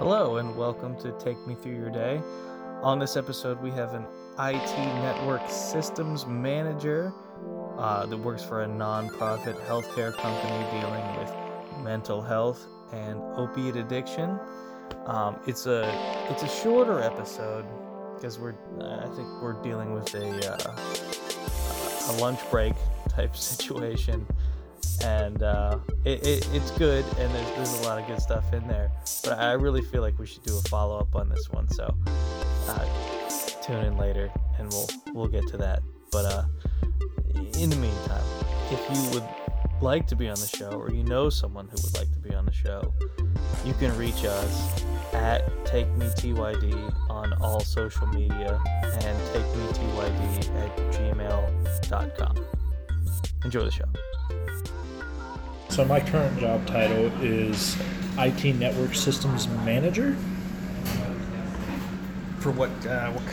Hello and welcome to Take Me Through Your Day. On this episode we have an IT network systems manager that works for a non-profit healthcare company dealing with mental health and opiate addiction. It's a shorter episode because I think we're dealing with a lunch break type situation. And it's good, and there's a lot of good stuff in there, but I really feel like we should do a follow-up on this one, so tune in later and we'll get to that. But in the meantime, if you would like to be on the show, or you know someone who would like to be on the show, you can reach us at TakeMeTYD on all social media and takemetyd@gmail.com. Enjoy the show. So my current job title is IT Network Systems Manager. For what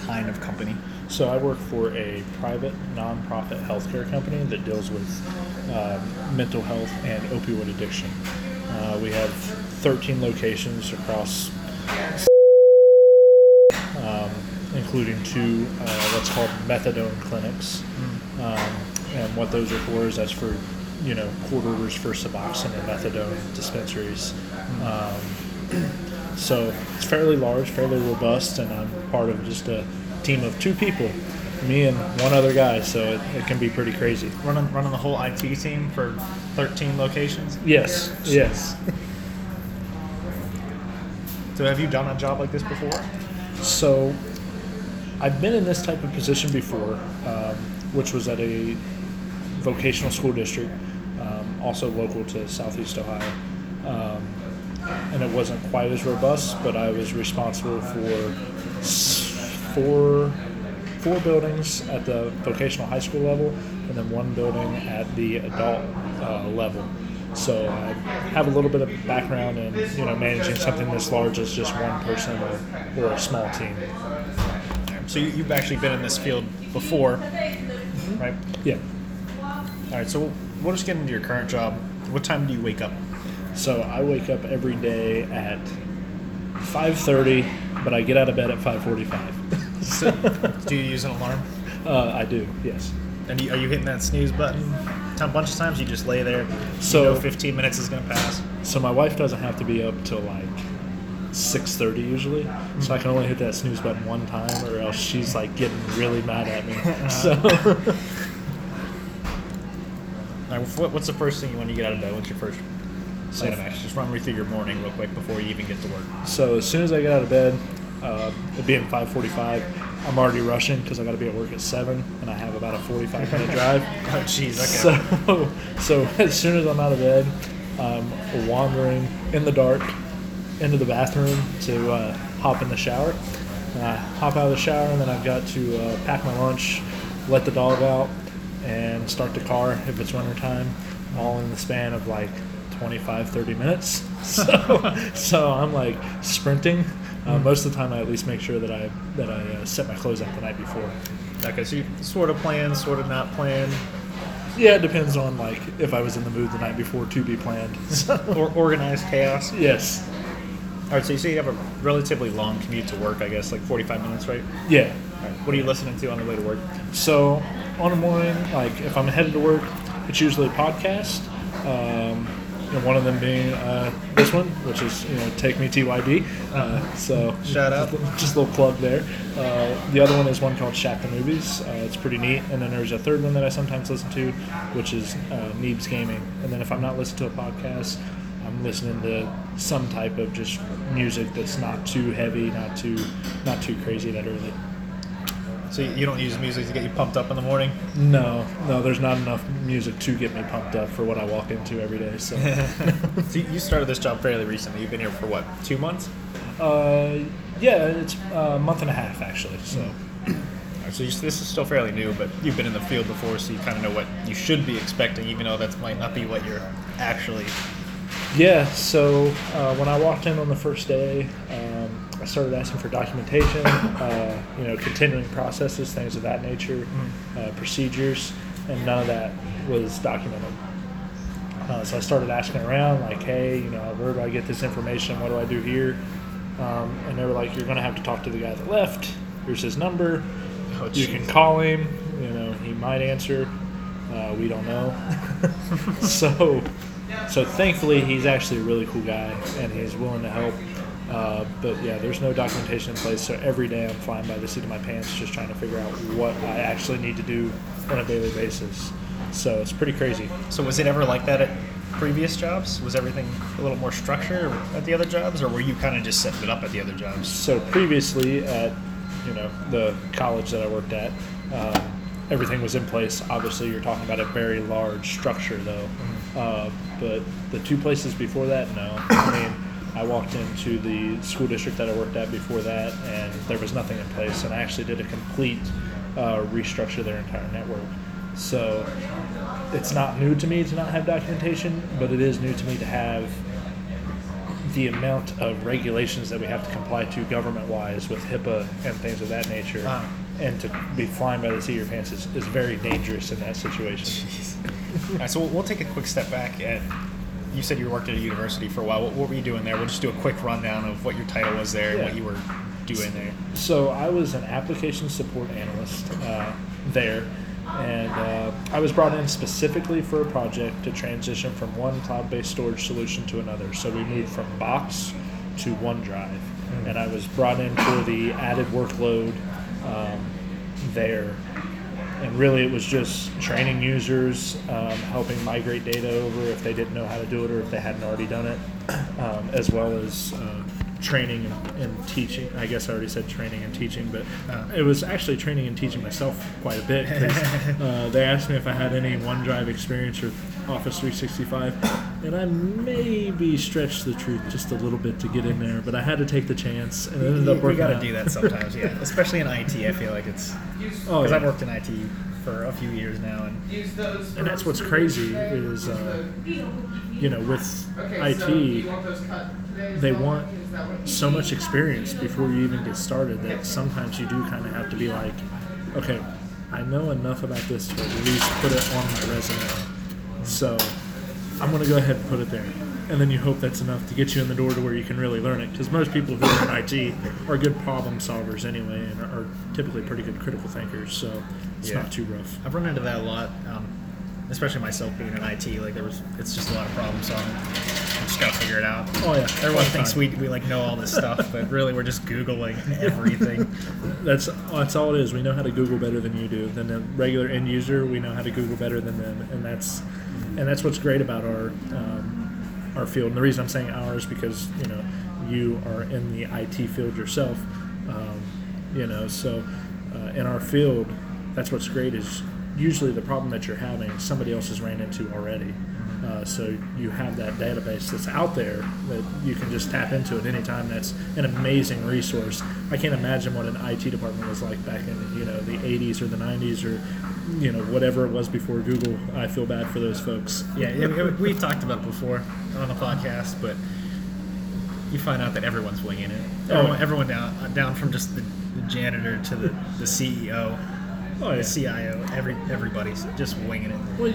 kind of company? So I work for a private, nonprofit healthcare company that deals with mental health and opioid addiction. We have 13 locations across, including two what's called methadone clinics. And what those are for is that's for quarters for Suboxone and methadone dispensaries. So it's fairly large, fairly robust, and I'm part of just a team of two people, me and one other guy, so it can be pretty crazy. Running the whole IT team for 13 locations? Yes. So have you done a job like this before? So I've been in this type of position before, which was at a vocational school district, also local to Southeast Ohio, and it wasn't quite as robust, but I was responsible for four buildings at the vocational high school level, and then one building at the adult level. So I have a little bit of background in managing something this large as just one person or a small team. So you've actually been in this field before, right? Yeah. All right, so we'll just get into your current job. What time do you wake up? So I wake up every day at 5:30, but I get out of bed at 5:45. So do you use an alarm? I do, yes. And are you hitting that snooze button? A bunch of times you just lay there, so 15 minutes is going to pass. So my wife doesn't have to be up till like 6:30 usually, so I can only hit that snooze button one time, or else she's like getting really mad at me. So... Right, what's the first thing you want to get out of bed? What's your first plan of action? Just run me through your morning real quick before you even get to work. So as soon as I get out of bed, it being 5:45, I'm already rushing because I got to be at work at 7, and I have about a 45-minute drive. Oh, jeez. Okay. So as soon as I'm out of bed, I'm wandering in the dark into the bathroom to hop in the shower. And I hop out of the shower, and then I've got to pack my lunch, let the dog out, and start the car if it's winter time, all in the span of like 25-30 minutes. So I'm like sprinting. Most of the time, I at least make sure that I set my clothes out the night before. Okay, so you sort of plan, sort of not plan. Yeah, it depends on like if I was in the mood the night before to be planned. Or organized chaos. Yes. All right, so you say you have a relatively long commute to work. I guess like 45 minutes, right? Yeah. All right. What are you listening to on the way to work? So on a morning, like if I'm headed to work, it's usually a podcast. One of them being this one, which is Take Me TYD. So shout out, just a little plug there. The other one is one called Shack the Movies. It's pretty neat. And then there's a third one that I sometimes listen to, which is Neebs Gaming. And then if I'm not listening to a podcast, I'm listening to some type of just music that's not too heavy, not too crazy that early. So you don't use music to get you pumped up in the morning? No, there's not enough music to get me pumped up for what I walk into every day. So, so you started this job fairly recently. You've been here for what, 2 months? Yeah, it's a month and a half actually. So, so this is still fairly new, but you've been in the field before, so you kind of know what you should be expecting, even though that might not be what you're actually. Yeah. So when I walked in on the first day. I started asking for documentation, continuing processes, things of that nature, procedures, and none of that was documented. So I started asking around, like, hey, where do I get this information? What do I do here? And they were like, you're going to have to talk to the guy that left. Here's his number. Oh, you can call him. You know, he might answer. We don't know. So thankfully, he's actually a really cool guy, and he's willing to help. But yeah, there's no documentation in place, so every day I'm flying by the seat of my pants just trying to figure out what I actually need to do on a daily basis. So it's pretty crazy. So was it ever like that at previous jobs? Was everything a little more structured at the other jobs, or were you kind of just setting it up at the other jobs? So previously at, you know, the college that I worked at, everything was in place. Obviously, you're talking about a very large structure, though. Mm-hmm. But the two places before that, no. I mean, I walked into the school district that I worked at before that, and there was nothing in place. And I actually did a complete restructure their entire network. So it's not new to me to not have documentation, but it is new to me to have the amount of regulations that we have to comply to government-wise with HIPAA and things of that nature. Ah. And to be flying by the seat of your pants is very dangerous in that situation. All right, so we'll take a quick step back. You said you worked at a university for a while. What were you doing there? We'll just do a quick rundown of what your title was there and what you were doing there. So I was an application support analyst there. And I was brought in specifically for a project to transition from one cloud-based storage solution to another. So we moved from Box to OneDrive. Mm-hmm. And I was brought in for the added workload there. And really it was just training users, helping migrate data over if they didn't know how to do it or if they hadn't already done it, as well as training and teaching. I guess I already said training and teaching, but it was actually training and teaching myself quite a bit. They asked me if I had any OneDrive experience or Office 365, and I maybe stretched the truth just a little bit to get in there, but I had to take the chance, and it ended up working out. We got to do that sometimes, yeah. Especially in IT, I feel like it's... Because I've worked in IT for a few years now, and that's what's crazy is, you know, with IT, they want so much experience before you even get started that sometimes you do kind of have to be like, okay, I know enough about this to at least put it on my resume. So I'm going to go ahead and put it there. And then you hope that's enough to get you in the door to where you can really learn it. Because most people who are in IT are good problem solvers anyway and are typically pretty good critical thinkers. So it's not too rough. I've run into that a lot, especially myself being in IT. Like it's just a lot of problem solving. You just got to figure it out. Oh, yeah. Everyone thinks we like know all this stuff, but really we're just Googling everything. That's all it is. We know how to Google better than you do. Than the regular end user, we know how to Google better than them. And that's what's great about our field. And the reason I'm saying ours is because, you know, you are in the IT field yourself, in our field, that's what's great is usually the problem that you're having, somebody else has ran into already. So you have that database that's out there that you can just tap into at any time. That's an amazing resource. I can't imagine what an IT department was like back in, you know, the 80s or the 90s or, you know, whatever it was before Google. I feel bad for those folks. Yeah, we've talked about it before on the podcast, but you find out that everyone's winging it. Everyone down from just the janitor to the CEO, the CIO, everybody's just winging it. Well,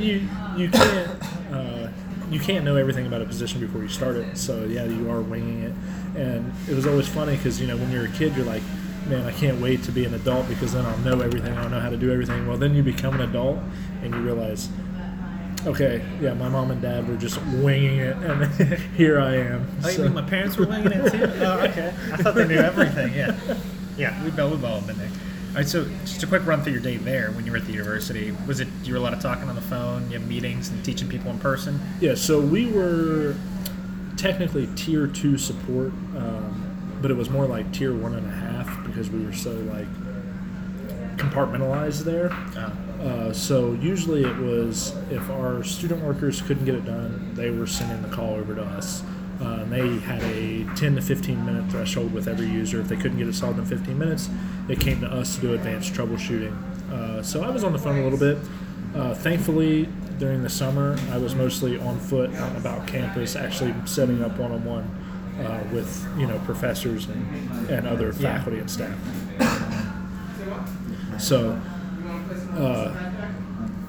you can't know everything about a position before you start it, so yeah, you are winging it. And it was always funny because, you know, when you're a kid, you're like, man, I can't wait to be an adult because then I'll know everything. I'll know how to do everything. Well, then you become an adult and you realize, okay, yeah, my mom and dad were just winging it, and here I am. Oh, so. You mean my parents were winging it too? Oh, okay. I thought they knew everything, yeah. Yeah, we've all been there. All right, so just a quick run through your day there when you were at the university. Was it you were a lot of talking on the phone, you had meetings and teaching people in person? Yeah, so we were technically Tier 2 support, but it was more like Tier 1.5 because we were so, like, compartmentalized there. So usually it was if our student workers couldn't get it done, they were sending the call over to us. They had a 10 to 15-minute threshold with every user. If they couldn't get it solved in 15 minutes, it came to us to do advanced troubleshooting. So I was on the phone a little bit. Thankfully, during the summer, I was mostly on foot out about campus, actually setting up one-on-one with, you know, professors and other faculty and staff. So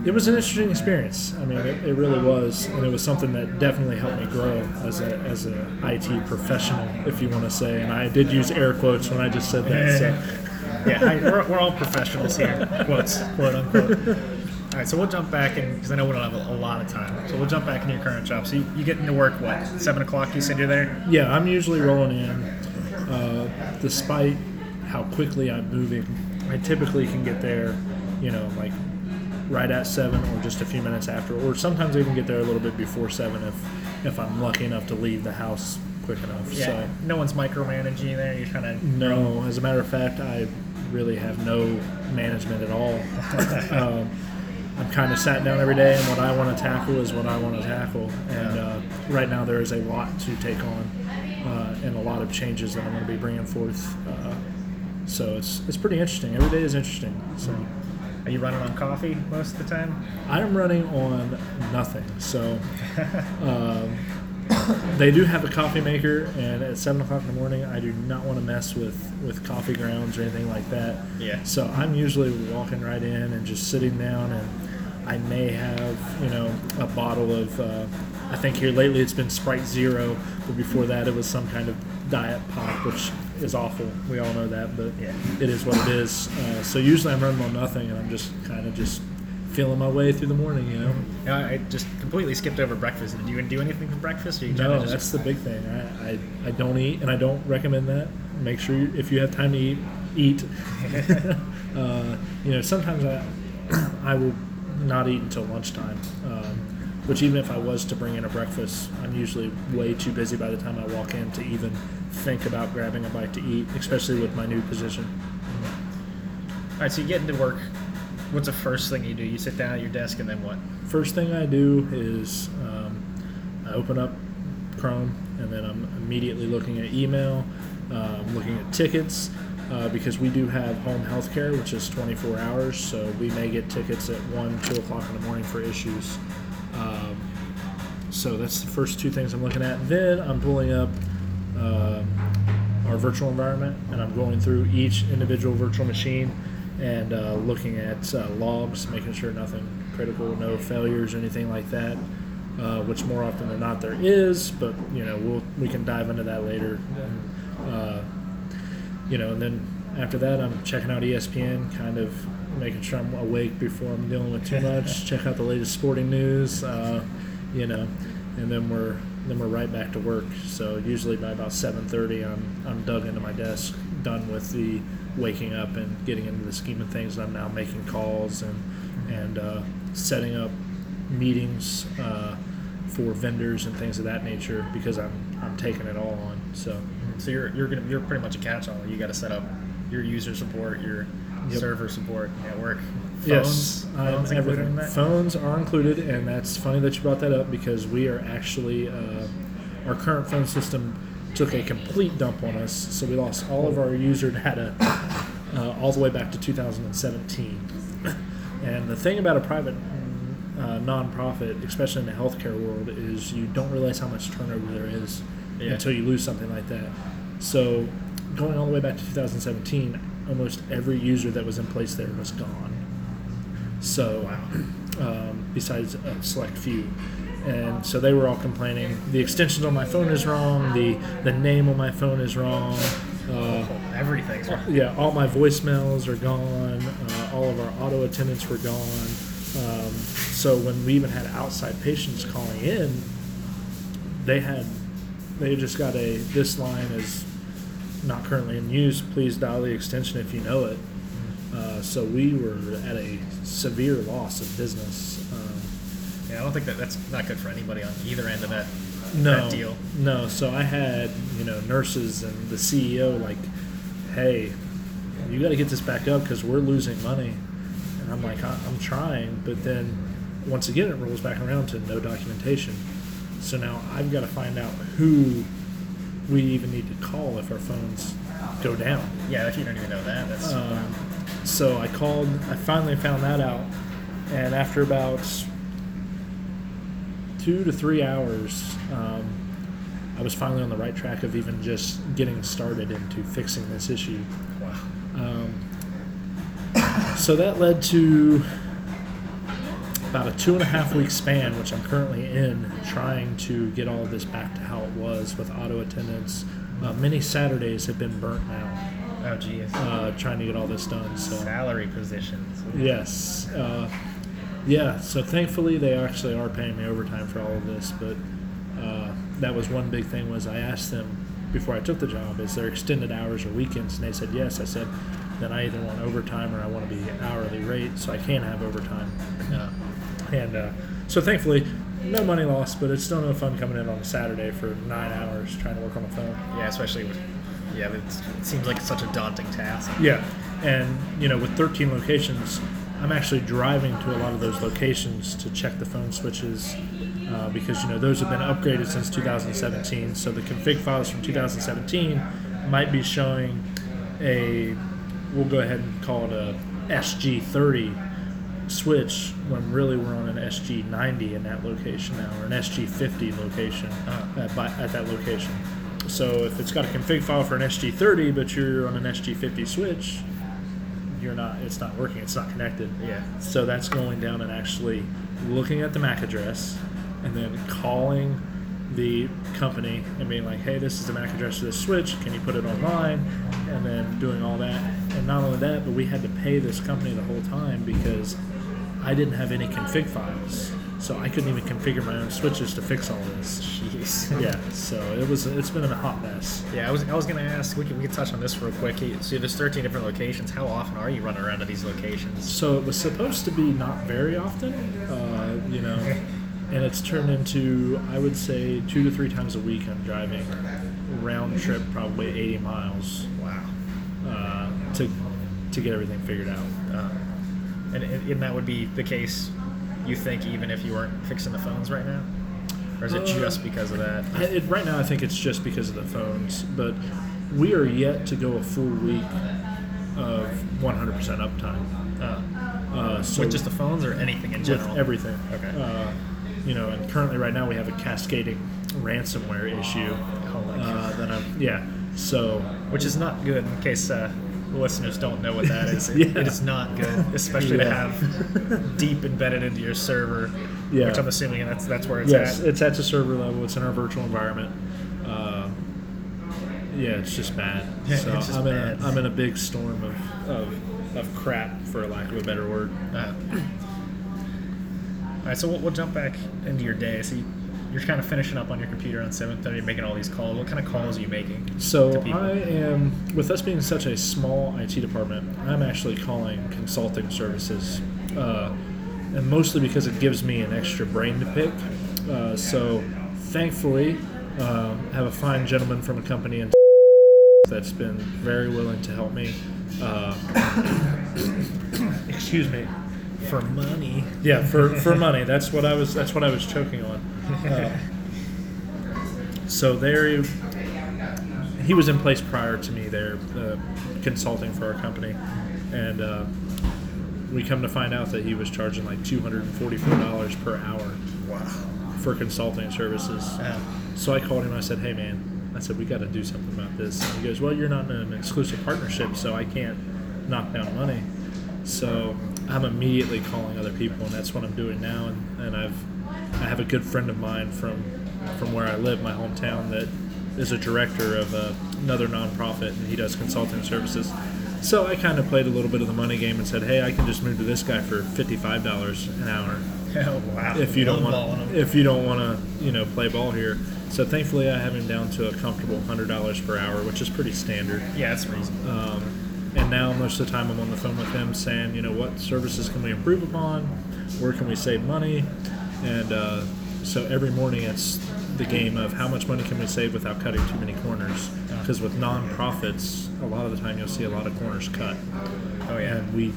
it was an interesting experience. I mean, it really was, and it was something that definitely helped me grow as a IT professional, if you want to say. And I did use air quotes when I just said that. So. We're all professionals here, quotes, quote unquote. All right, so we'll jump back in, because I know we don't have a lot of time. So we'll jump back into your current job. So you get into work, what, 7 o'clock you said you're there? Yeah, I'm usually rolling in. Despite how quickly I'm moving, I typically can get there, you know, like right at 7 or just a few minutes after. Or sometimes I can get there a little bit before 7 if I'm lucky enough to leave the house quick enough. Yeah, so, no one's micromanaging there? You're trying to... No, as a matter of fact, I really have no management at all. I'm kind of sat down every day, and what I want to tackle is what I want to tackle. And right now there is a lot to take on and a lot of changes that I'm going to be bringing forth. So it's pretty interesting. Every day is interesting. So, are you running on coffee most of the time? I'm running on nothing. So they do have a coffee maker, and at 7 o'clock in the morning, I do not want to mess with coffee grounds or anything like that. Yeah. So I'm usually walking right in and just sitting down, and I may have, you know, a bottle of, I think here lately it's been Sprite Zero, but before that it was some kind of diet pop, which is awful. We all know that, but it is what it is. So usually I'm running on nothing, and I'm just kind of just feeling my way through the morning, you know. I just completely skipped over breakfast. Did you do anything for breakfast? Or you no, that's the big thing. I don't eat, and I don't recommend that. Make sure you, if you have time to eat, eat. You know, sometimes I will not eat until lunchtime, which even if I was to bring in a breakfast, I'm usually way too busy by the time I walk in to even think about grabbing a bite to eat, especially with my new position. All right, so you get into work. What's the first thing you do? You sit down at your desk, and then what? First thing I do is I open up Chrome, and then I'm immediately looking at email, I'm looking at tickets, because we do have home health care, which is 24 hours, so we may get tickets at 1, 2 o'clock in the morning for issues. So that's the first two things I'm looking at. Then I'm pulling up our virtual environment, and I'm going through each individual virtual machine and looking at logs, making sure nothing critical, no failures, anything like that, which more often than not there is, but, you know, we can dive into that later. You know, and then after that, I'm checking out ESPN, kind of making sure I'm awake before I'm dealing with too much. Check out the latest sporting news, you know, and then we're right back to work. So usually by about 7:30, I'm dug into my desk, done with the waking up and getting into the scheme of things. I'm now making calls and setting up meetings for vendors and things of that nature, because I'm taking it all on. So you're pretty much a catch-all. You got to set up your user support, your server support, network. Phones, yes, everything. Phones are included, and that's funny that you brought that up, because we are actually our current phone system took a complete dump on us, so we lost all of our user data all the way back to 2017. And the thing about a private nonprofit, especially in the healthcare world, is you don't realize how much turnover there is until you lose something like that. So going all the way back to 2017, almost every user that was in place there was gone. So besides a select few. And so they were all complaining, the extensions on my phone is wrong, the name on my phone is wrong. Everything's wrong. Yeah, all my voicemails are gone. All of our auto attendants were gone. So when we even had outside patients calling in, they just got a, this line is not currently in use, please dial the extension if you know it. So we were at a severe loss of business. I don't think that's not good for anybody on either end of that deal. No, so I had, you know, nurses and the CEO like, hey, you got to get this back up because we're losing money. And I'm like, I'm trying. But then once again, it rolls back around to no documentation. So now I've got to find out who we even need to call if our phones go down. Yeah, if you don't even know that, that's... So I called, I finally found that out, and after about 2 to 3 hours, I was finally on the right track of even just getting started into fixing this issue. Wow. So that led to about a 2.5 week span, which I'm currently in, trying to get all of this back to how it was with auto attendance. Many Saturdays have been burnt now. Oh, geez. Trying to get all this done. So. Salary positions. Yes. Yeah, so thankfully they actually are paying me overtime for all of this, but that was one big thing. Was I asked them before I took the job, is there extended hours or weekends? And they said yes. I said, then I either want overtime or I want to be hourly rate so I can have overtime. So thankfully, no money lost, but it's still no fun coming in on a Saturday for 9 hours trying to work on the phone. Yeah, especially with... Yeah, it seems like such a daunting task. Yeah, and you know, with 13 locations, I'm actually driving to a lot of those locations to check the phone switches because you know those have been upgraded since 2017. So the config files from 2017 might be showing a, we'll go ahead and call it a SG30 switch when really we're on an SG90 in that location now, or an SG50 location at that location. So if it's got a config file for an SG30, but you're on an SG50 switch, you're not. It's not working. It's not connected. Yeah. So that's going down and actually looking at the MAC address, and then calling the company and being like, "Hey, this is the MAC address of this switch. Can you put it online?" And then doing all that. And not only that, but we had to pay this company the whole time because I didn't have any config files. So I couldn't even configure my own switches to fix all this. Jeez. Yeah. So it's been a hot mess. Yeah, I was gonna ask. We can touch on this real quick. So there's 13 different locations. How often are you running around to these locations? So it was supposed to be not very often, you know, and it's turned into, I would say, 2 to 3 times a week. I'm driving round trip, probably 80 miles. Wow. To get everything figured out. And that would be the case. You think even if you weren't fixing the phones right now? Or is it just because of that? Right now I think it's just because of the phones, but we are yet to go a full week of 100% uptime. So with just the phones or anything in general? With everything. Okay. You know, and currently right now we have a cascading ransomware issue. Oh my God. Which is not good in case... listeners don't know what that is. It is not good, especially to have deep embedded into your server, which I'm assuming that's where it's at. It's at the server level. It's in our virtual environment. It's just bad. So just I'm in a big storm of crap, for lack of a better word. All right, so we'll jump back into your day. So you're kind of finishing up on your computer on 7:30, making all these calls. What kind of calls are you making? So I am, with us being such a small IT department, I'm actually calling consulting services, and mostly because it gives me an extra brain to pick. So thankfully, I have a fine gentleman from a company in that's been very willing to help me. Excuse me. For money. Yeah, for money. That's what I was choking on. So there, he was in place prior to me there, consulting for our company, and we come to find out that he was charging like $244 per hour. Wow. For consulting services. Yeah. So I called him. I said, "Hey man," I said, "we got to do something about this." And he goes, "Well, you're not in an exclusive partnership, so I can't knock down money." So I'm immediately calling other people, and that's what I'm doing now. And I have a good friend of mine from where I live, my hometown, that is a director of another nonprofit, and he does consulting services. So I kind of played a little bit of the money game and said, "Hey, I can just move to this guy for $55 an hour." Oh, wow. If you don't want to, you know, play ball here. So thankfully, I have him down to a comfortable $100 per hour, which is pretty standard. Yeah, that's reasonable. And now most of the time I'm on the phone with them saying, you know, what services can we improve upon? Where can we save money? And so every morning it's the game of how much money can we save without cutting too many corners? Because with nonprofits, a lot of the time you'll see a lot of corners cut. Oh yeah. And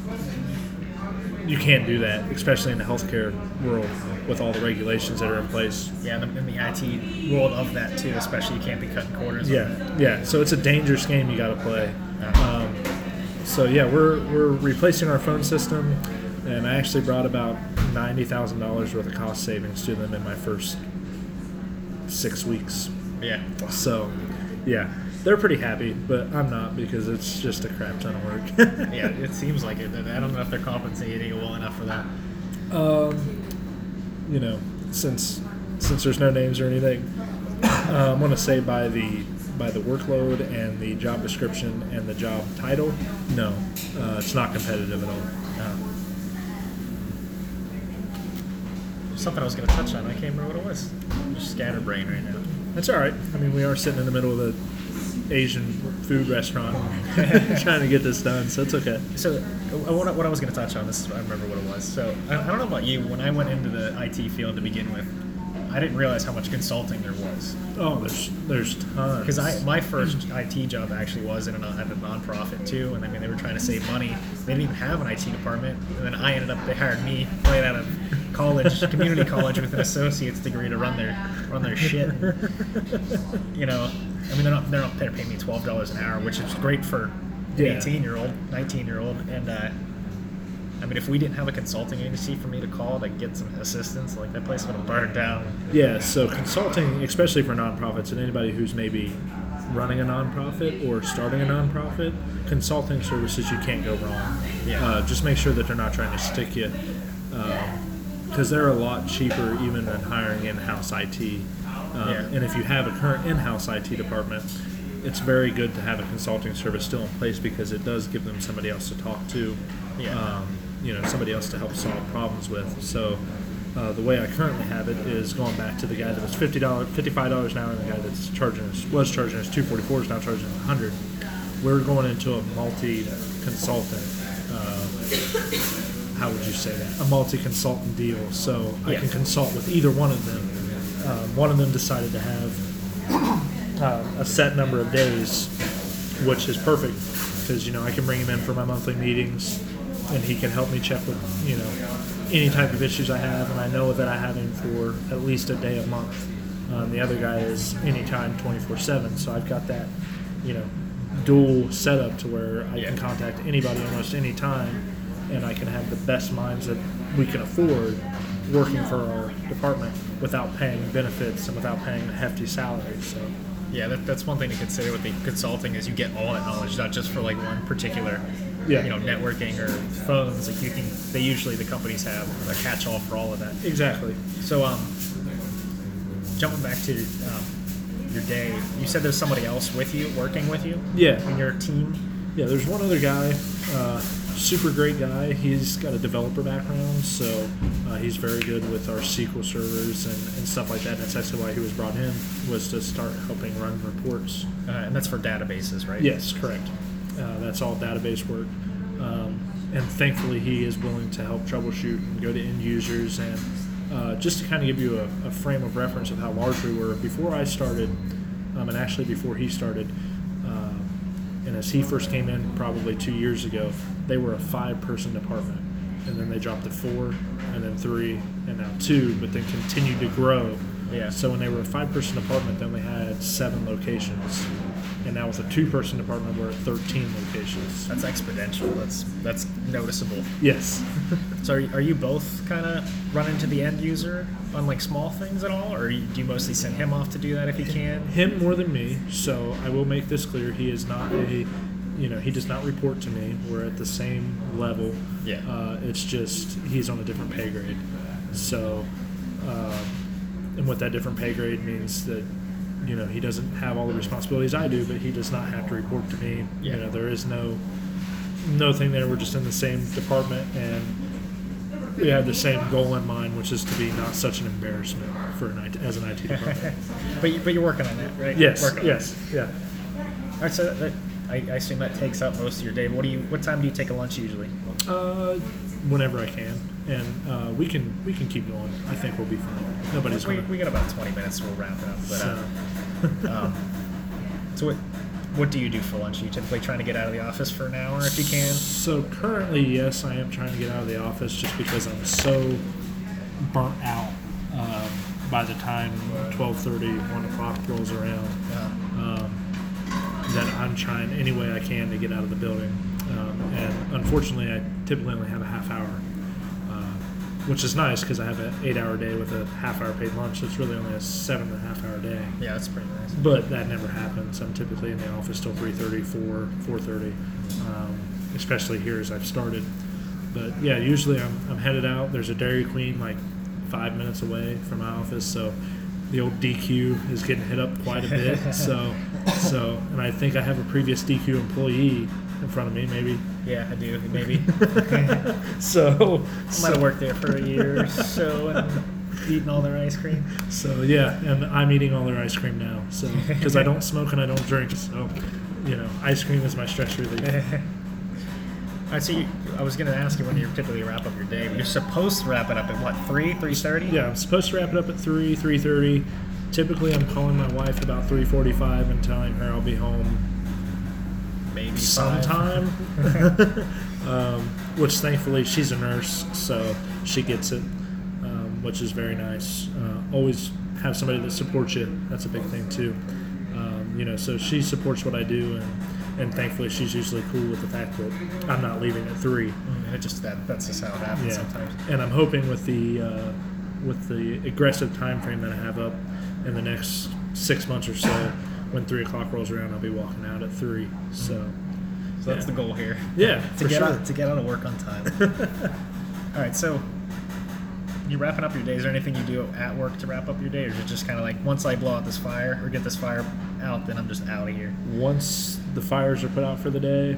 you can't do that, especially in the healthcare world with all the regulations that are in place. Yeah, and in the IT world of that too, especially you can't be cutting corners. Yeah. So it's a dangerous game you got to play. So yeah, we're replacing our phone system, and I actually brought about $90,000 worth of cost savings to them in my first 6 weeks. Yeah. So, yeah, they're pretty happy, but I'm not because it's just a crap ton of work. Yeah, it seems like it. I don't know if they're compensating you well enough for that. you know, since there's no names or anything, I'm going to say by the workload and the job description and the job title, no, it's not competitive at all. Something I was going to touch on, I can't remember what it was. I'm just scatterbrained right now. That's all right. I mean, we are sitting in the middle of an Asian food restaurant trying to get this done, so it's okay. So what I was going to touch on, this is, I remember what it was. So I don't know about you, when I went into the IT field to begin with, I didn't realize how much consulting there was. Oh, there's tons. Because my first IT job actually was at a nonprofit too, and I mean they were trying to save money. They didn't even have an IT department, and then they hired me right out of college, community college, with an associate's degree to run their shit. You know, I mean they're paying me $12 an hour, which is great for an 18-year-old, 19-year-old, and. I mean, if we didn't have a consulting agency for me to call to get some assistance, like that place would have burned down. Yeah, so consulting, especially for nonprofits and anybody who's maybe running a nonprofit or starting a nonprofit, consulting services, you can't go wrong. Yeah. Just make sure that they're not trying to stick you, because they're a lot cheaper even than hiring in-house IT. And if you have a current in-house IT department, it's very good to have a consulting service still in place because it does give them somebody else to talk to. Yeah. You know, somebody else to help solve problems with. So the way I currently have it is going back to the guy that was $55 an hour, and the guy that's was charging us $244 is now charging us $100. We're going into a multi-consultant. How would you say that? A multi-consultant deal. So I can consult with either one of them. One of them decided to have a set number of days, which is perfect because you know I can bring him in for my monthly meetings. And he can help me check with, you know, any type of issues I have, and I know that I have him for at least a day a month. The other guy is anytime 24/7, so I've got that, you know, dual setup to where I can contact anybody almost any time, and I can have the best minds that we can afford working for our department without paying benefits and without paying a hefty salary. So. Yeah, that's one thing to consider with the consulting is you get all that knowledge, not just for like one particular. Yeah. You know, networking or phones, like you can, they usually, the companies have a catch-all for all of that. Exactly. So, jumping back to your day, you said there's somebody else with you, working with you? Yeah. On your team? Yeah, there's one other guy, super great guy. He's got a developer background, so he's very good with our SQL servers and stuff like that. And that's actually why he was brought in, was to start helping run reports. And that's for databases, right? Yes, correct. That's all database work, and thankfully he is willing to help troubleshoot and go to end users. And just to kind of give you a frame of reference of how large we were before I started, and actually before he started, and as he first came in probably 2 years ago, they were a 5-person department, and then they dropped to 4, and then 3, and now 2, but then continued to grow. Yeah. So when they were a 5-person department, then we had 7 locations. And now with a 2-person department, we're at 13 locations. That's exponential. That's noticeable. Yes. So are you both kind of running to the end user on like small things at all, or do you mostly send him off to do that if he can? Him more than me. So I will make this clear: he is not a, you know, he does not report to me. We're at the same level. Yeah. It's just he's on a different pay grade. So, and what that different pay grade means that. You know, he doesn't have all the responsibilities I do, but he does not have to report to me. Yeah. You know, there is no thing there. We're just in the same department, and we have the same goal in mind, which is to be not such an embarrassment for an IT department. But you're working on that, right? Yes. Yes. All right. So I assume that takes up most of your day. What time do you take a lunch usually? Whenever I can, and we can keep going. I think we'll be fine. Nobody's. We got about 20 minutes. We'll wrap it up. But, so what do you do for lunch? Are you typically trying to get out of the office for an hour if you can? So currently, yes, I am trying to get out of the office just because I'm so burnt out by the time 12:30, 1 o'clock rolls around that I'm trying any way I can to get out of the building. And unfortunately, I typically only have a half hour, which is nice because I have an 8-hour day with a half-hour paid lunch, so it's really only a 7.5-hour day. Yeah, that's pretty nice. But that never happens. I'm typically in the office till 3:30, 4:30, especially here as I've started. But, yeah, usually I'm headed out. There's a Dairy Queen like 5 minutes away from my office, so the old DQ is getting hit up quite a bit. So and I think I have a previous DQ employee in front of me, maybe. Yeah, I do, maybe. I might have worked there for a year or so and eaten all their ice cream. So, yeah, and I'm eating all their ice cream now, so because I don't smoke and I don't drink, so, you know, ice cream is my stress relief. I see. I was going to ask you when you typically wrap up your day, but you're supposed to wrap it up at what, 3:30? Yeah, I'm supposed to wrap it up at 3:30. Typically, I'm calling my wife about 3:45 and telling her I'll be home maybe sometime. Which thankfully she's a nurse, so she gets it, which is very nice. Always have somebody that supports you. That's a big thing too. You know, so she supports what I do. And thankfully, she's usually cool with the fact that I'm not leaving at 3. It just that's just how it happens sometimes. And I'm hoping with the aggressive time frame that I have up in the next 6 months or so, when 3 o'clock rolls around, I'll be walking out at 3. So that's the goal here. Yeah, to get out of work on time. All right, so you're wrapping up your day. Is there anything you do at work to wrap up your day, or is it just kind of like once I blow out this fire or get this fire out, then I'm just out of here? Once the fires are put out for the day,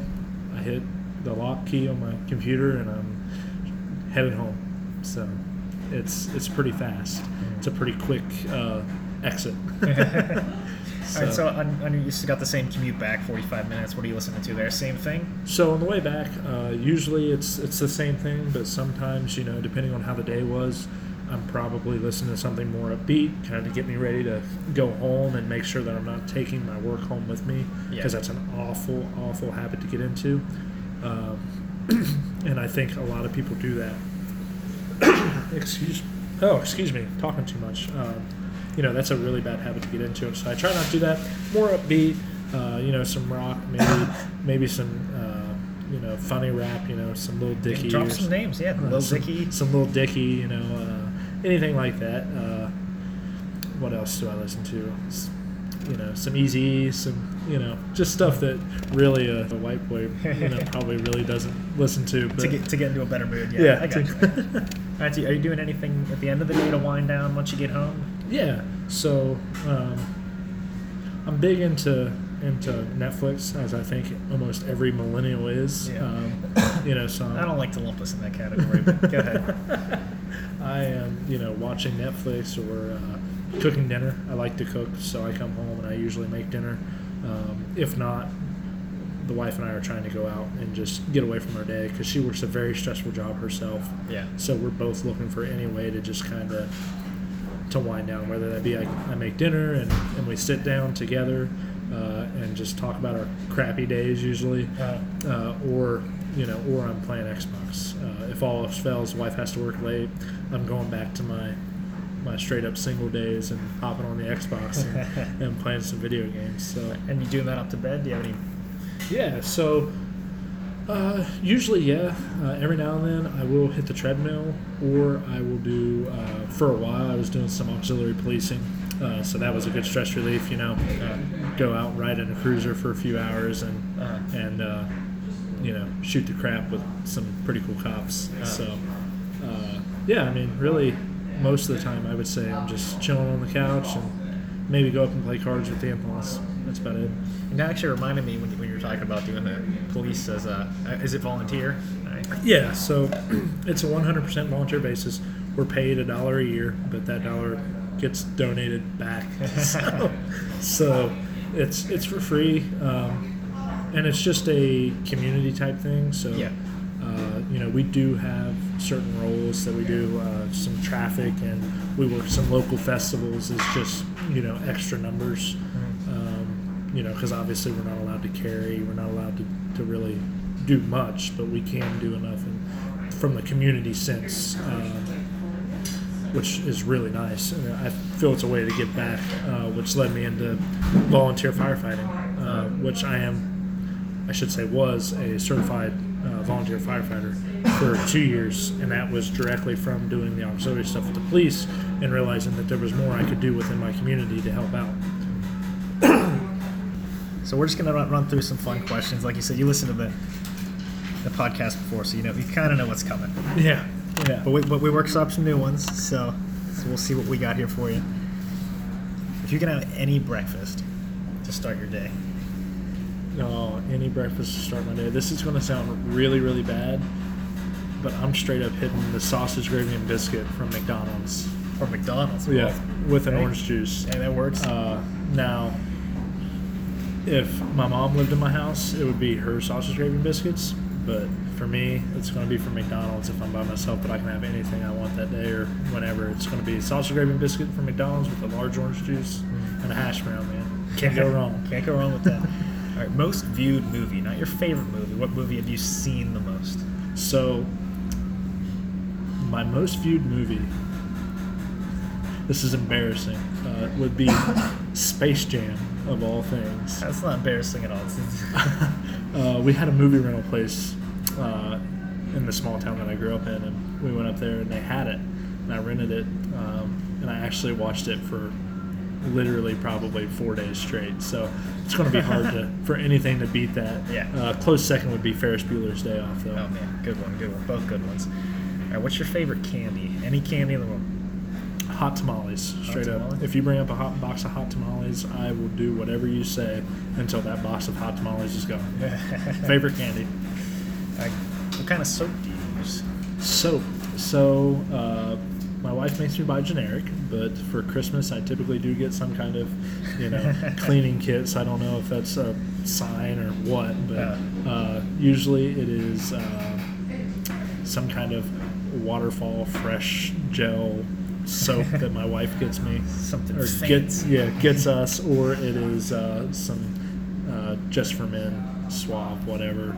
I hit the lock key on my computer and I'm headed home. So it's pretty fast. It's a pretty quick exit. All right, so I know you still got the same commute back, 45 minutes. What are you listening to there? Same thing? So on the way back, usually it's the same thing, but sometimes, you know, depending on how the day was, I'm probably listening to something more upbeat, kind of to get me ready to go home and make sure that I'm not taking my work home with me, because that's an awful, awful habit to get into. And I think a lot of people do that. Excuse me, talking too much. You know, that's a really bad habit to get into, so I try not to do that. More upbeat, you know, some rock, maybe some, you know, funny rap, you know, some Lil Dicky. Drop some names, yeah, Lil Dicky. Some Lil Dicky, you know, anything like that. What else do I listen to? You know, some Eazy-E, some, you know, just stuff that really a white boy, you know, probably really doesn't listen to. But to get into a better mood, yeah. I got you. All right, so are you doing anything at the end of the day to wind down once you get home? Yeah, so I'm big into Netflix, as I think almost every millennial is. Yeah. You know, so I don't like to lump us in that category, but go ahead. I am, you know, watching Netflix or cooking dinner. I like to cook, so I come home and I usually make dinner. If not, the wife and I are trying to go out and just get away from our day because she works a very stressful job herself. Yeah. So we're both looking for any way to just kind of to wind down, whether that be I make dinner and we sit down together and just talk about our crappy days usually, or you know, or I'm playing Xbox. If all else fails, wife has to work late, I'm going back to my straight up single days and hopping on the Xbox and playing some video games. So and you doing that up to bed? Do you have any? Yeah, so usually, yeah. Every now and then I will hit the treadmill, or I will do, for a while I was doing some auxiliary policing, so that was a good stress relief, you know. Go out, ride in a cruiser for a few hours and you know, shoot the crap with some pretty cool cops. So, yeah, I mean, really most of the time I would say I'm just chilling on the couch and maybe go up and play cards with the in-laws. That's about it. And that actually reminded me when you were talking about doing the police as is it volunteer? Right. Yeah, so it's a 100% volunteer basis. We're paid $1 a year, but that dollar gets donated back. So it's for free, and it's just a community type thing. So yeah. You know, we do have certain roles that we do, some traffic, and we work some local festivals. It's just, you know, extra numbers. You know, because obviously we're not allowed to carry, we're not allowed to really do much, but we can do enough and from the community sense, which is really nice. And I feel it's a way to give back, which led me into volunteer firefighting, which was a certified volunteer firefighter for 2 years, and that was directly from doing the auxiliary stuff with the police and realizing that there was more I could do within my community to help out. So we're just going to run through some fun questions. Like you said, you listened to the podcast before, so you know, you kind of know what's coming. Yeah. Yeah. But we workshopped some new ones, so we'll see what we got here for you. If you can have any breakfast to start your day. No, any breakfast to start my day. This is going to sound really, really bad, but I'm straight up hitting the sausage, gravy, and biscuit from McDonald's. From McDonald's? Yeah, with an orange juice. And that works? Now, if my mom lived in my house, it would be her sausage, gravy, and biscuits. But for me, it's going to be from McDonald's if I'm by myself, but I can have anything I want that day or whenever. It's going to be sausage, gravy, and biscuit from McDonald's with a large orange juice and a hash brown, man. Can't go wrong. Can't go wrong with that. All right, most viewed movie, not your favorite movie. What movie have you seen the most? So, my most viewed movie, this is embarrassing, would be Space Jam, of all things. That's not embarrassing at all. We had a movie rental place in the small town that I grew up in, and we went up there and they had it, and I rented it, and I actually watched it for literally probably 4 days straight, so it's going to be hard for anything to beat that. Yeah. Close second would be Ferris Bueller's Day Off, though. Oh, man. Good one. Both good ones. All right, what's your favorite candy? Any candy in the world? Hot tamales, straight up. If you bring up a hot box of hot tamales, I will do whatever you say until that box of hot tamales is gone. Favorite candy. What kind of soap do you use? Soap. So, my wife makes me buy generic, but for Christmas I typically do get some kind of, cleaning kit. So I don't know if that's a sign or what, but usually it is some kind of waterfall fresh gel soap that my wife gets me. Something gets us, or it is some Just for Men, Suave, whatever.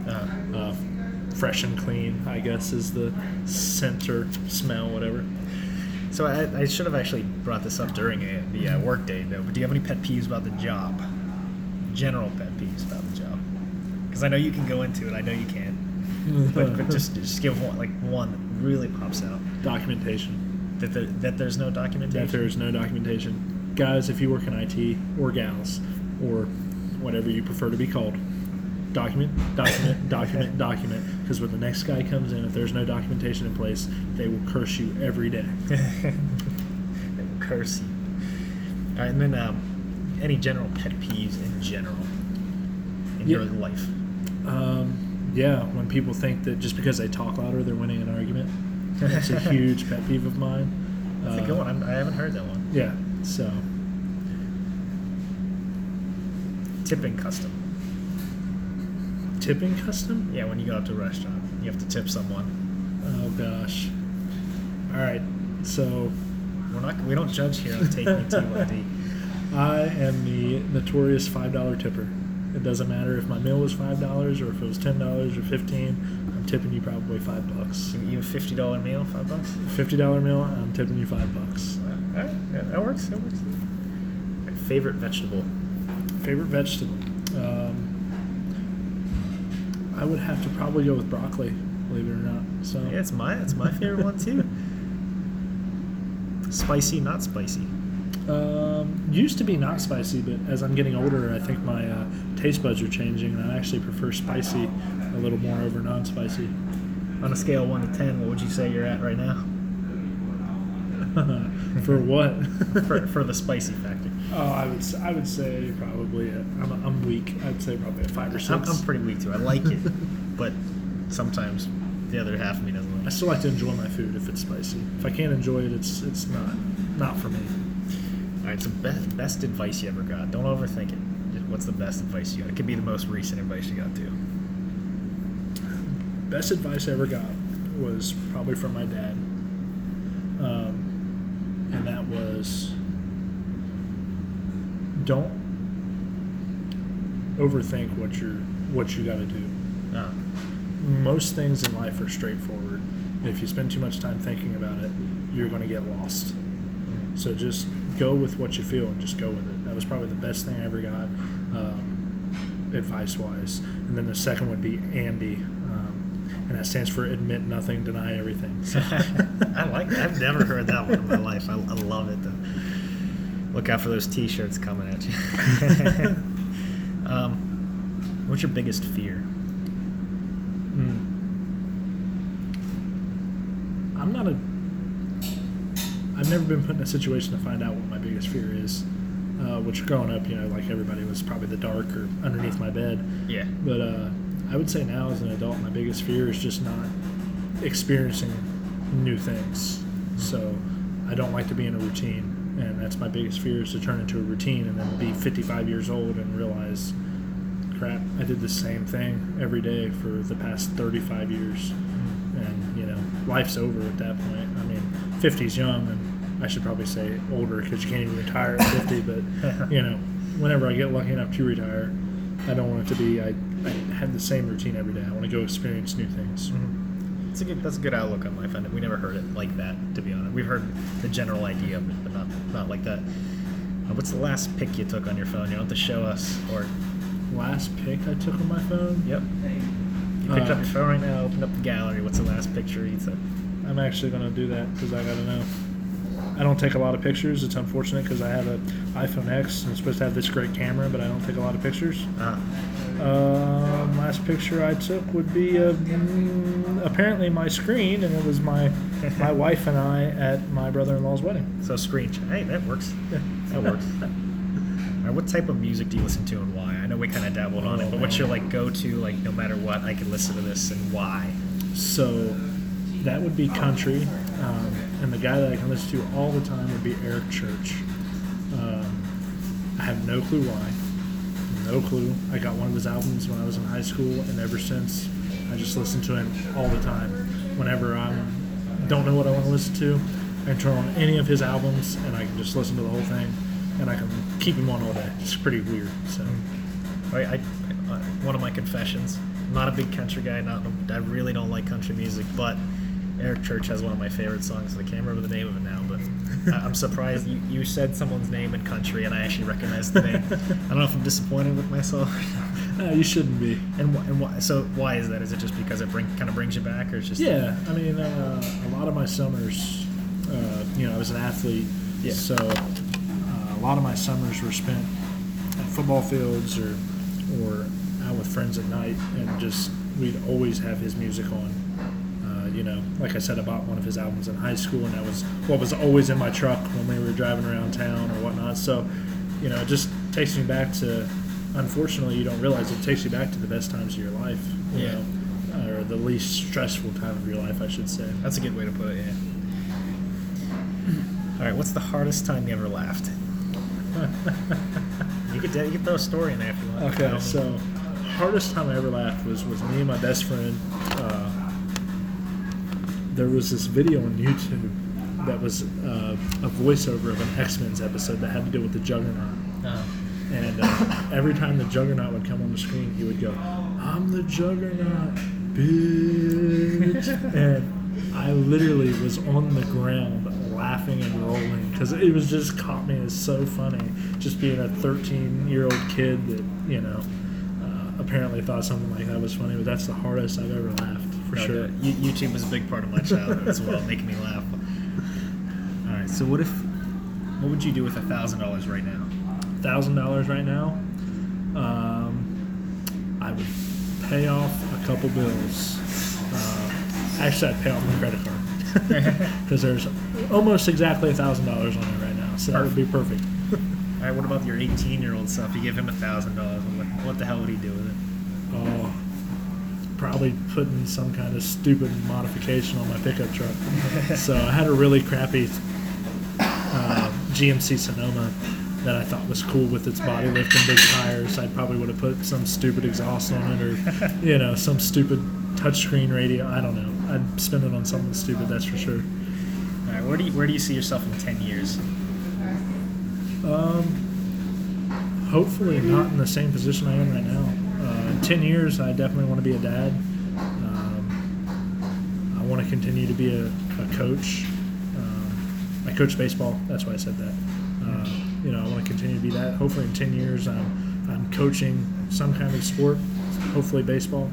Fresh and Clean, I guess, is the scent or smell, whatever. So I should have actually brought this up during the work day, though, but do you have any pet peeves about the job? General pet peeves about the job? Because I know you can go into it. I know you can. But just give one, one that really pops out. Documentation. That there's no documentation? That there's no documentation. Guys, if you work in IT, or gals, or whatever you prefer to be called, document, because when the next guy comes in, if there's no documentation in place, they will curse you every day. They will curse you. All right, and then any general pet peeves in general in your life? When people think that just because they talk louder, they're winning an argument. That's a huge pet peeve of mine. That's a good one. I haven't heard that one. Yeah. So, tipping custom? Yeah, when you go out to a restaurant, you have to tip someone. Oh gosh. All right. So, we don't judge here on Take Me TYD. I am the notorious $5 tipper. It doesn't matter if my meal was $5 or if it was $10 or $15. I'm tipping you probably $5. You a $50 meal, $5? $50 meal, I'm tipping you $5. All right, yeah, that works. Right, favorite vegetable? I would have to probably go with broccoli, believe it or not. So yeah, it's my favorite one too. Spicy, not spicy. Used to be not spicy, but as I'm getting older, I think my taste buds are changing, and I actually prefer spicy a little more over non-spicy. On a scale of 1 to 10, what would you say you're at right now? For what? for the spicy factor. Oh, I would say probably I'm weak. I'd say probably a 5 or 6. I'm pretty weak too. I like it, but sometimes the other half of me doesn't like it. I still like to enjoy my food if it's spicy. If I can't enjoy it, it's not for me. All right, so best advice you ever got. Don't overthink it. What's the best advice you got? It could be the most recent advice you got, too. Best advice I ever got was probably from my dad. And that was, don't overthink what you got to do. Most things in life are straightforward. If you spend too much time thinking about it, you're going to get lost. So just go with what you feel and just go with it. That was probably the best thing I ever got, advice-wise. And then the second would be ANDI, and that stands for Admit Nothing, Deny Everything. So. I like that. I've never heard that one in my life. I love it, though. Look out for those T-shirts coming at you. What's your biggest fear? I've never been put in a situation to find out what my biggest fear is, which growing up, you know, like everybody was probably the dark or underneath my bed. Yeah. But I would say now as an adult, my biggest fear is just not experiencing new things. So I don't like to be in a routine. And that's my biggest fear, is to turn into a routine and then be 55 years old and realize, crap, I did the same thing every day for the past 35 years. And, you know, life's over at that point. I mean, 50's young, and I should probably say older because you can't even retire at 50. But, you know, whenever I get lucky enough to retire, I don't want it to be I have the same routine every day. I want to go experience new things. Mm-hmm. That's a good outlook on life. We never heard it like that, to be honest. We've heard the general idea of it, but not like that. What's the last pic you took on your phone? You don't have to show us. Or last pic I took on my phone? Yep. You picked up your phone right now, opened up the gallery. What's the last picture you took? I'm actually going to do that because I got to know. I don't take a lot of pictures. It's unfortunate because I have an iPhone X and I'm supposed to have this great camera, but I don't take a lot of pictures. Last picture I took would be apparently my screen, and it was my wife and I at my brother-in-law's wedding. So screen, hey, that works. Yeah, that works. All right, what type of music do you listen to and why? I know we kind of dabbled on it, but what's your go-to? No matter what, I can listen to this and why. So that would be country, and the guy that I can listen to all the time would be Eric Church. I have no clue why. No clue. I got one of his albums when I was in high school, and ever since, I just listen to him all the time. Whenever I don't know what I want to listen to, I can turn on any of his albums, and I can just listen to the whole thing, and I can keep him on all day. It's pretty weird. So, one of my confessions, I'm not a big country guy. I really don't like country music, but Eric Church has one of my favorite songs. I can't remember the name of it now, but I'm surprised you said someone's name in country, and I actually recognized the name. I don't know if I'm disappointed with myself. No, you shouldn't be. And why? So why is that? Is it just because it brings you back, or it's just? Yeah, I mean, a lot of my summers, I was an athlete, yeah. So a lot of my summers were spent at football fields or out with friends at night, and just we'd always have his music on. Like I said, I bought one of his albums in high school, and that was what was always in my truck when we were driving around town or whatnot. So, it just takes me back to, unfortunately, you don't realize it takes you back to the best times of your life, you know, or the least stressful time of your life, I should say. That's a good way to put it, yeah. All right, what's the hardest time you ever laughed? you could throw a story in there if you want. Okay, so hardest time I ever laughed was me and my best friend. There was this video on YouTube that was a voiceover of an X-Men's episode that had to do with the Juggernaut. Oh. And every time the Juggernaut would come on the screen, he would go, "I'm the Juggernaut, bitch." And I literally was on the ground laughing and rolling because it was just caught me as so funny. Just being a 13-year-old kid that, apparently thought something like that was funny, but that's the hardest I've ever laughed. For sure. YouTube was a big part of my childhood as well, making me laugh. All right, so what would you do with $1,000 right now? $1,000 right now? I would pay off a couple bills. I'd pay off my credit card because there's almost exactly $1,000 on it right now, so that would be perfect. All right, what about your 18-year-old self? You give him $1,000. What the hell would he do with it? Oh. Probably putting some kind of stupid modification on my pickup truck. So I had a really crappy GMC Sonoma that I thought was cool with its body lift and big tires. I probably would have put some stupid exhaust on it or, some stupid touchscreen radio. I don't know. I'd spend it on something stupid, that's for sure. All right, where do you see yourself in 10 years? Hopefully not in the same position I am right now. In 10 years, I definitely want to be a dad. I want to continue to be a coach. I coach baseball. That's why I said that. I want to continue to be that. Hopefully in 10 years, I'm coaching some kind of sport, hopefully baseball,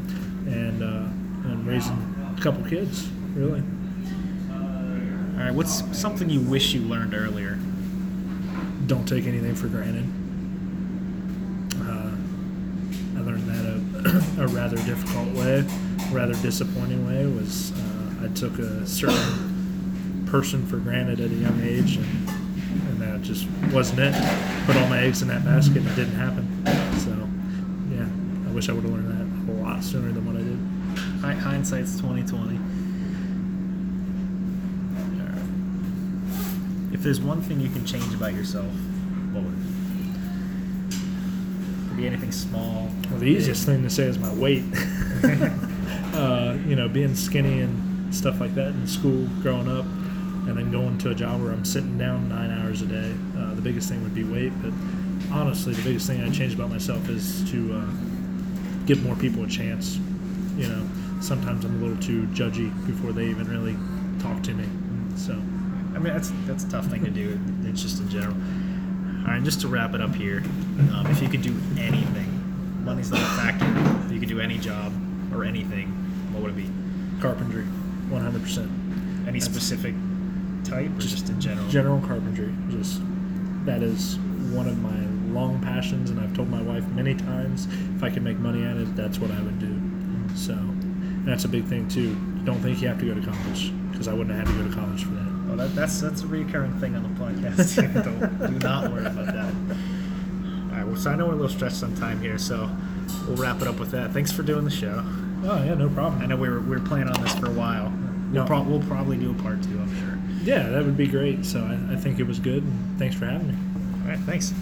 and raising a couple kids, really. All right, what's something you wish you learned earlier? Don't take anything for granted. A rather difficult way, a rather disappointing way was I took a certain person for granted at a young age, and that just wasn't it. Put all my eggs in that basket, and it didn't happen. So, yeah, I wish I would have learned that a lot sooner than what I did. Hindsight's 20/20. If there's one thing you can change about yourself, what would it be? Anything small? Well, the easiest thing to say is my weight. Being skinny and stuff like that in school growing up, and then going to a job where I'm sitting down 9 hours a day. The biggest thing would be weight, but honestly, the biggest thing I changed about myself is to give more people a chance. You know, sometimes I'm a little too judgy before they even really talk to me. So. I mean, that's a tough thing to do. It's just in general. All right, just to wrap it up here, if you could do anything, money's not a factor, if you could do any job or anything, what would it be? Carpentry, 100%. Any specific type or just in general? General carpentry. Just that is one of my long passions, and I've told my wife many times, if I could make money at it, that's what I would do. So that's a big thing, too. Don't think you have to go to college, because I wouldn't have had to go to college for that. Oh, that's a recurring thing on the podcast. Do not worry about that. All right, well, so I know we're a little stretched on time here, so we'll wrap it up with that. Thanks for doing the show. Oh, yeah, no problem. I know we were planning on this for a while. We'll probably do a part two, I'm sure. Yeah, that would be great. So I think it was good. And thanks for having me. All right, thanks.